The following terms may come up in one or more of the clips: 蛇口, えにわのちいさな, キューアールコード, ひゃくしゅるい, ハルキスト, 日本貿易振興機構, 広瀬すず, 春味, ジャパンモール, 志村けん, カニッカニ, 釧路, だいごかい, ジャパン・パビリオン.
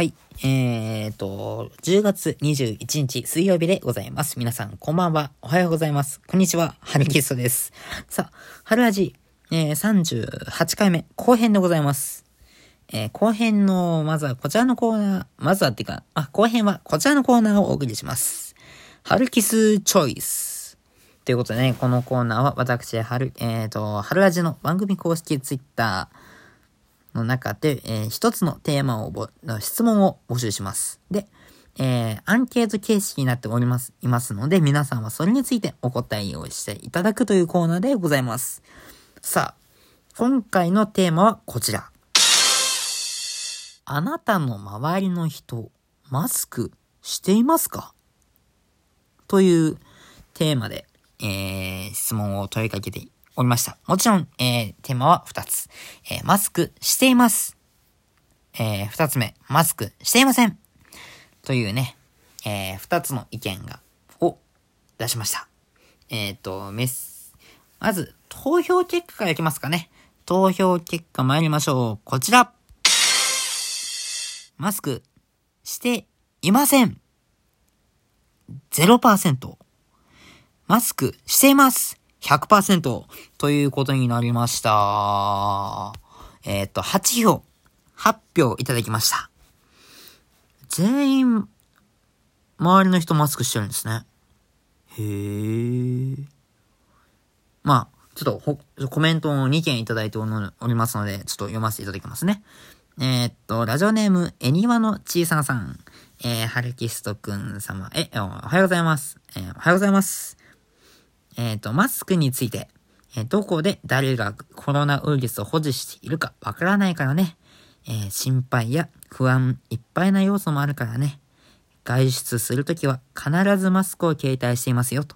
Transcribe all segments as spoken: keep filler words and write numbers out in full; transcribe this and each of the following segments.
はい。えーと、じゅうがつにじゅういちにち水曜日でございます。皆さん、こんばんは。おはようございます。こんにちは。ハルキストです。さあ、春味、えー、さんじゅうはちかいめ、後編でございます。えー、後編の、まずはこちらのコーナー、まずはっていうか、あ、後編はこちらのコーナーをお送りします。ハルキスチョイス。ということでね、このコーナーは私、春、えーと、春味の番組公式ツイッター、の中で、えー、一つのテーマを、質問を募集します。で、えー、アンケート形式になっております、いますので、皆さんはそれについてお答えをしていただくというコーナーでございます。さあ、今回のテーマはこちら。あなたの周りの人、マスクしていますか？というテーマで、えー、質問を問いかけておりました。もちろん、えー、テーマはふたつ。えー、マスクしています。えー、ふたつめ、マスクしていません。というね、えー、ふたつの意見が、を出しました。えっと、メス、まず、投票結果からいきますかね。投票結果参りましょう。こちら。マスクしていません。ゼロパーセント。マスクしています。ひゃくパーセント ということになりました。えっと、はちひょう、はちひょういただきました。全員、周りの人マスクしてるんですね。へえ。まあ、ちょっとほ、コメントをにけんいただいておりますので、ちょっと読ませていただきますね。えっと、ラジオネーム、えにわのちいさなさん。えー、はるきすとくん様。え、おはようございます。えー、おはようございます。えっと、マスクについて、えー、どこで誰がコロナウイルスを保持しているかわからないからね、えー、心配や不安いっぱいな要素もあるからね、外出するときは必ずマスクを携帯していますよと、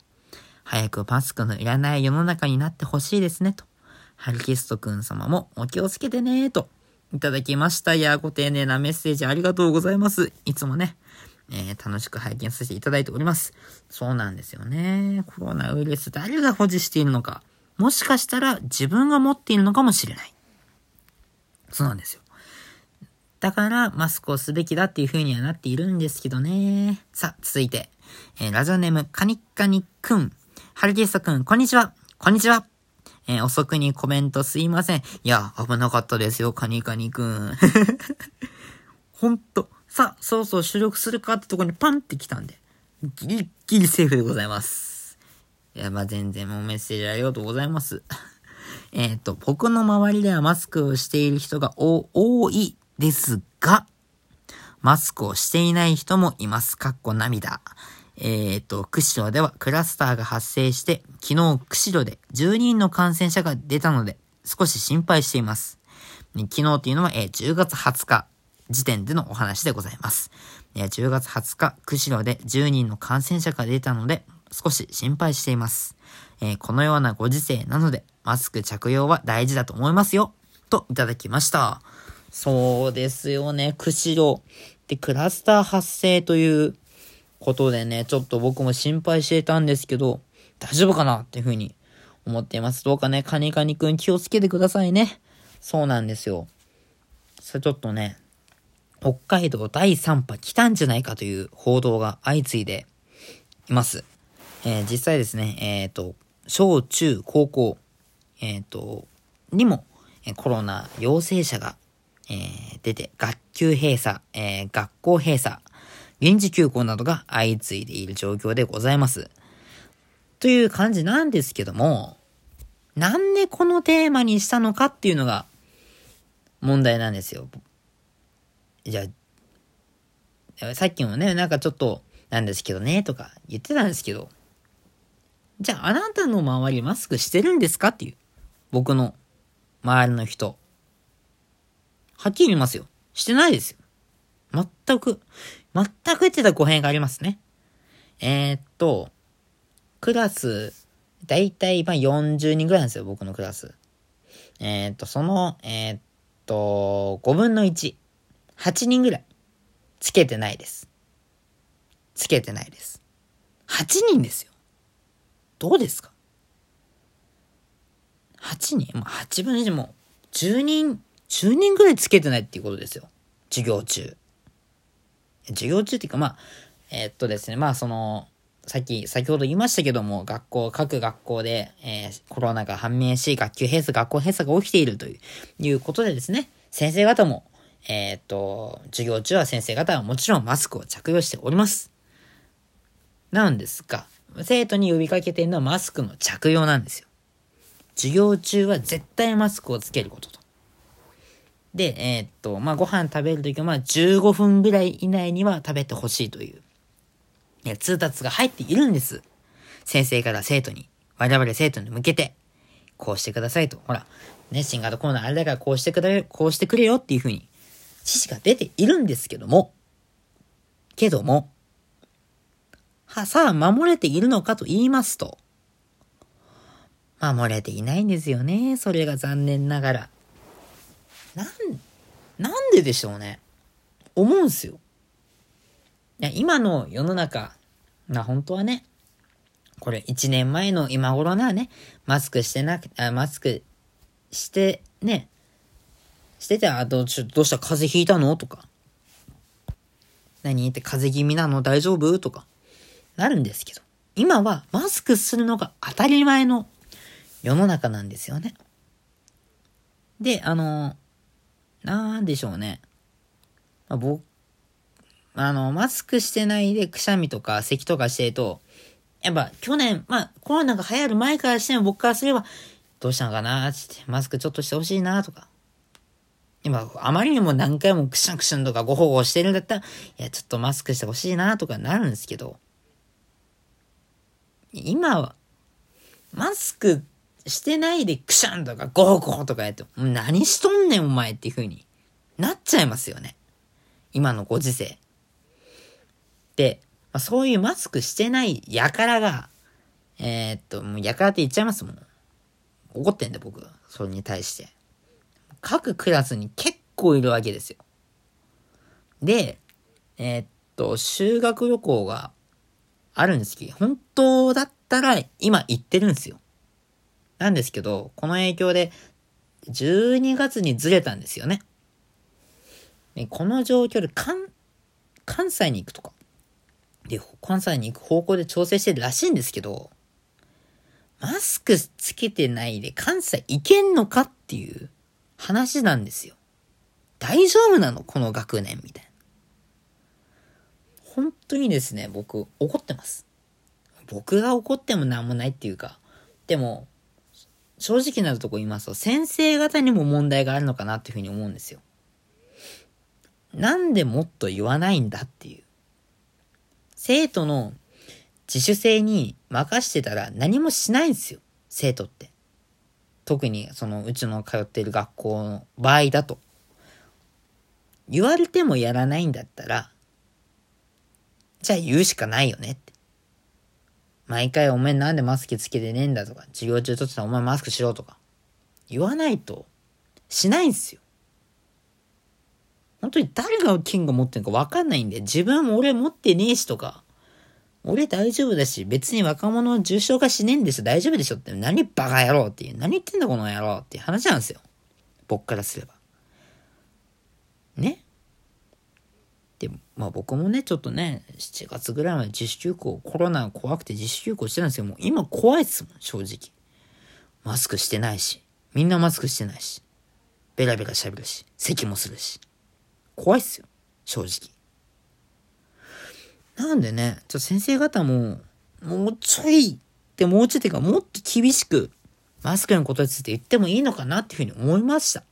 早くマスクのいらない世の中になってほしいですねと、ハルキストくん様もお気をつけてねといただきました。いや、ご丁寧なメッセージありがとうございます。いつもね、えー、楽しく拝見させていただいております。そうなんですよね。コロナウイルス、誰が保持しているのか。もしかしたら自分が持っているのかもしれない。そうなんですよ。だから、マスクをすべきだっていう風にはなっているんですけどね。さあ、続いて。えー、ラジオネーム、カニッカニくん。ハルキストくん、こんにちは。こんにちは。えー、遅くにコメントすいません。いや、危なかったですよ、カニカニくん。ほんと。さあ、そろそろ収録するかってとこにパンって来たんで、ギリギリセーフでございます。いや、まあ、全然もうメッセージありがとうございます。えっと、僕の周りではマスクをしている人がお多いですが、マスクをしていない人もいます。かっこ涙。えっと、釧路ではクラスターが発生して、昨日釧路でじゅうににんの感染者が出たので、少し心配しています。昨日というのは、えー、じゅうがつはつか。時点でのお話でございます。じゅうがつはつか、釧路でじゅうにんの感染者が出たので、少し心配しています。えー、このようなご時世なので、マスク着用は大事だと思いますよ。といただきました。そうですよね、釧路。で、クラスター発生ということでね、ちょっと僕も心配していたんですけど、大丈夫かなっていうふうに思っています。どうかね、カニカニくん気をつけてくださいね。そうなんですよ。それちょっとね、北海道だいさんぽ来たんじゃないかという報道が相次いでいます。えー、実際ですね、えっと、小中高校、えっと、にもコロナ陽性者が、えー、出て、学級閉鎖、えー、学校閉鎖、臨時休校などが相次いでいる状況でございます。という感じなんですけども、なんでこのテーマにしたのかっていうのが問題なんですよ。じゃあ、さっきもね、なんかちょっと、なんですけどね、とか言ってたんですけど、じゃあ、あなたの周りマスクしてるんですかっていう、僕の周りの人。はっきり言いますよ。してないですよ。全く、全く言ってた語弊がありますね。えー、っと、クラス、だいたい、まあ、よんじゅうにんぐらいなんですよ、僕のクラス。えー、っと、その、えー、っと、ごぶんのいち。はちにんぐらい。つけてないです。つけてないです。はちにんですよ。どうですか ?はちにん、まあ、はちぶんのいちも、じゅうにん、じゅうにんぐらいつけてないっていうことですよ。授業中。授業中っていうか、まあ、えー、っとですね、まあその、さっき、先ほど言いましたけども、学校、各学校で、えー、コロナが判明し、学級閉鎖、学校閉鎖が起きているという、いうことでですね、先生方も、えー、っと、授業中は先生方はもちろんマスクを着用しております。なんですが、生徒に呼びかけているのはマスクの着用なんですよ。授業中は絶対マスクをつけることと。で、えー、っと、まあ、ご飯食べるときは、まあ、じゅうごふんぐらい以内には食べてほしいという、ね、通達が入っているんです。先生から生徒に、我々生徒に向けて、こうしてくださいと。ほら、ね、新型コロナあれだからこうしてくれ、こうしてくれよっていうふうに、指示が出ているんですけども、けども、は、さあ、守れているのかと言いますと、守れていないんですよね。それが残念ながら。なん、なんででしょうね。思うんすよ。いや、今の世の中、まあ本当はね、これいちねんまえの今頃ならね、マスクしてなく、あ、マスクしてね、してて、あ、どうした、風邪ひいたのとか。何って風邪気味なの大丈夫とか。なるんですけど。今はマスクするのが当たり前の世の中なんですよね。で、あの、なんでしょうね。まあ、僕、あの、マスクしてないでくしゃみとか咳とかしてると、やっぱ去年、まあコロナが流行る前からしても僕からすれば、どうしたのかなって、マスクちょっとしてほしいなとか。今、あまりにも何回もくしゃんくしゃんとかごほごしてるんだったら、いや、ちょっとマスクしてほしいなとかなるんですけど、今は、マスク、してないでクシャンとかゴーゴーとかやってもう何しとんねんお前っていう風になっちゃいますよね。今のご時世。で、まあ、そういうマスクしてない輩が、えー、っと、もう輩って言っちゃいますもん。怒ってんだ僕、それに対して。各クラスに結構いるわけですよ。で、えー、っと、修学旅行があるんですけど、本当だったら今行ってるんですよ。なんですけど、この影響でじゅうにがつにずれたんですよね。でこの状況で関、関西に行くとかで、関西に行く方向で調整してるらしいんですけど、マスクつけてないで関西行けんのかっていう話なんですよ。大丈夫なのこの学年みたいな。本当にですね、僕怒ってます。僕が怒ってもなんもないっていうか、でも正直なとこ言いますと、先生方にも問題があるのかなっていうふうに思うんですよ。なんでもっと言わないんだっていう。生徒の自主性に任してたら何もしないんですよ、生徒って。特にそのうちの通っている学校の場合だと。言われてもやらないんだったら、じゃあ言うしかないよねって。毎回お前なんでマスクつけてねえんだとか、授業中取ってたらお前マスクしろとか、言わないと、しないんすよ。本当に誰が金が持ってるのか分かんないんで、自分も俺持ってねえしとか、俺大丈夫だし、別に若者重症化しねえんですよ、大丈夫でしょって、何バカ野郎っていう、何言ってんだこの野郎っていう話なんですよ。僕からすれば。ね。でまあ、僕もねちょっとねしちがつぐらいまで自主休校、コロナ怖くて自主休校してたんですけども、今怖いっすもん正直。マスクしてないし、みんなマスクしてないし、ベラベラ喋るし、咳もするし、怖いっすよ正直。なんでねちょっと先生方ももうちょいってもうちょいってかもっと厳しくマスクのことについて言ってもいいのかなっていうふうに思いました。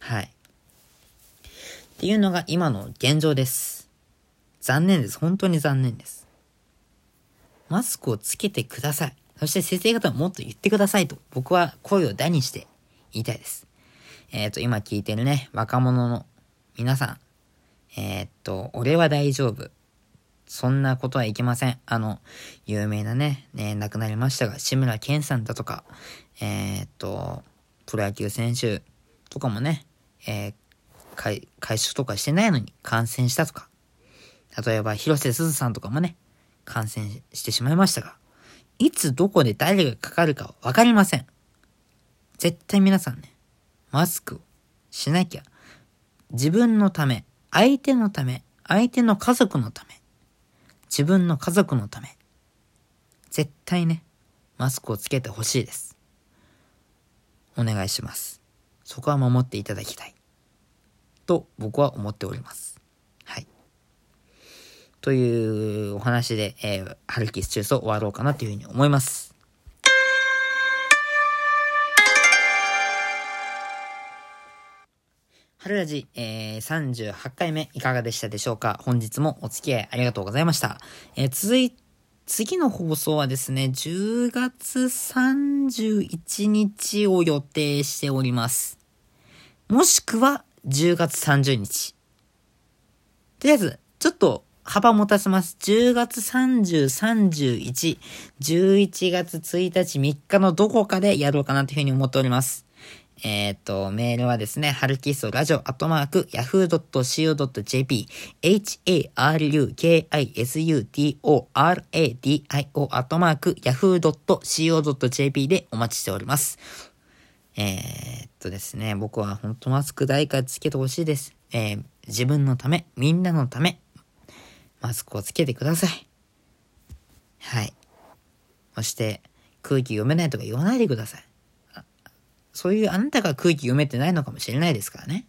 はい。っていうのが今の現状です。残念です。本当に残念です。マスクをつけてください。そして先生方ももっと言ってくださいと、僕は声を大にして言いたいです。えっと、今聞いてるね、若者の皆さん。えっと、俺は大丈夫。そんなことはいけません。あの、有名なね、ね亡くなりましたが、志村けんさんだとか、えっと、プロ野球選手とかもね、えー会食とかしてないのに感染したとか、例えば広瀬すずさんとかもね感染してしまいましたが、いつどこで誰がかかるかわかりません。絶対皆さんねマスクをしなきゃ、自分のため、相手のため、相手の家族のため、自分の家族のため、絶対ね、マスクをつけてほしいです。お願いします。そこは守っていただきたいと僕は思っております。はい。というお話で、えー、ハルキス中枢終わろうかなというふうに思います。ハルラジ、えー、さんじゅうはちかいめいかがでしたでしょうか。本日もお付き合いありがとうございました。えー、続いて次の放送はですね、じゅうがつさんじゅういちにちを予定しております。もしくはじゅうがつさんじゅうにち。とりあえず、ちょっと幅持たせます。じゅうがつさんじゅう、さんじゅういち、じゅういちがつついたち、みっかのどこかでやろうかなというふうに思っております。えっと、メールはですね、ハルキストラジオアットマーク、ヤフードットシーオードットジェーピー、エイチ エー アール ユー ケー アイ エス ユー ティー オー アール エー ディー アイ オー アットマーク、ヤフードットシーオードットジェーピー でお待ちしております。えー、っとですね、僕は本当マスク代からつけてほしいです。えー、自分のため、みんなのため、マスクをつけてください。はい。そして、空気読めないとか言わないでください。そういうあなたが空気読めてないのかもしれないですからね。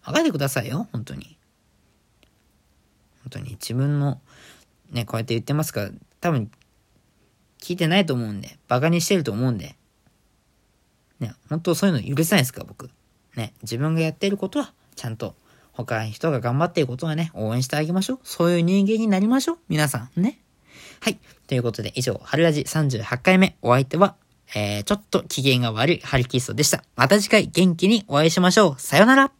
分かってくださいよ、本当に。本当に自分の、ね、こうやって言ってますから、多分、聞いてないと思うんで、バカにしてると思うんで。ね、本当そういうの許せないですから、僕。ね、自分がやってることは、ちゃんと、他の人が頑張ってることはね、応援してあげましょう。そういう人間になりましょう、皆さん。ね。はい。ということで、以上、春ラジさんじゅうはちかいめ、お相手は、えー、ちょっと機嫌が悪いハルキストでした。また次回元気にお会いしましょう。さよなら。